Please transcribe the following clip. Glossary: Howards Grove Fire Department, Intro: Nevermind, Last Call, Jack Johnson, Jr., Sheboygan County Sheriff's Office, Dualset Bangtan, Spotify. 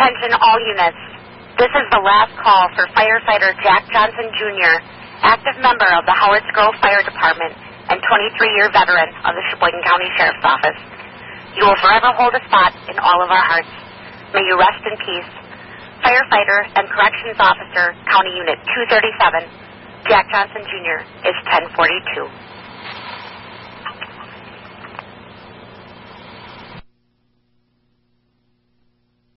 Attention all units. This is the last call for firefighter Jack Johnson, Jr., active member of the Howards Grove Fire Department and 23-year veteran of the Sheboygan County Sheriff's Office. You will forever hold a spot in all of our hearts. May you rest in peace. Firefighter and Corrections Officer, County Unit 237, Jack Johnson, Jr., is 1042.